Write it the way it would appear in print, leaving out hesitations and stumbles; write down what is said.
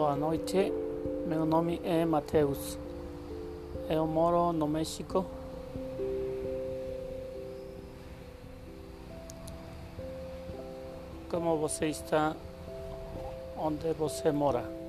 Boa noite, meu nome é Matheus, eu moro no México. Como você está? Onde você mora?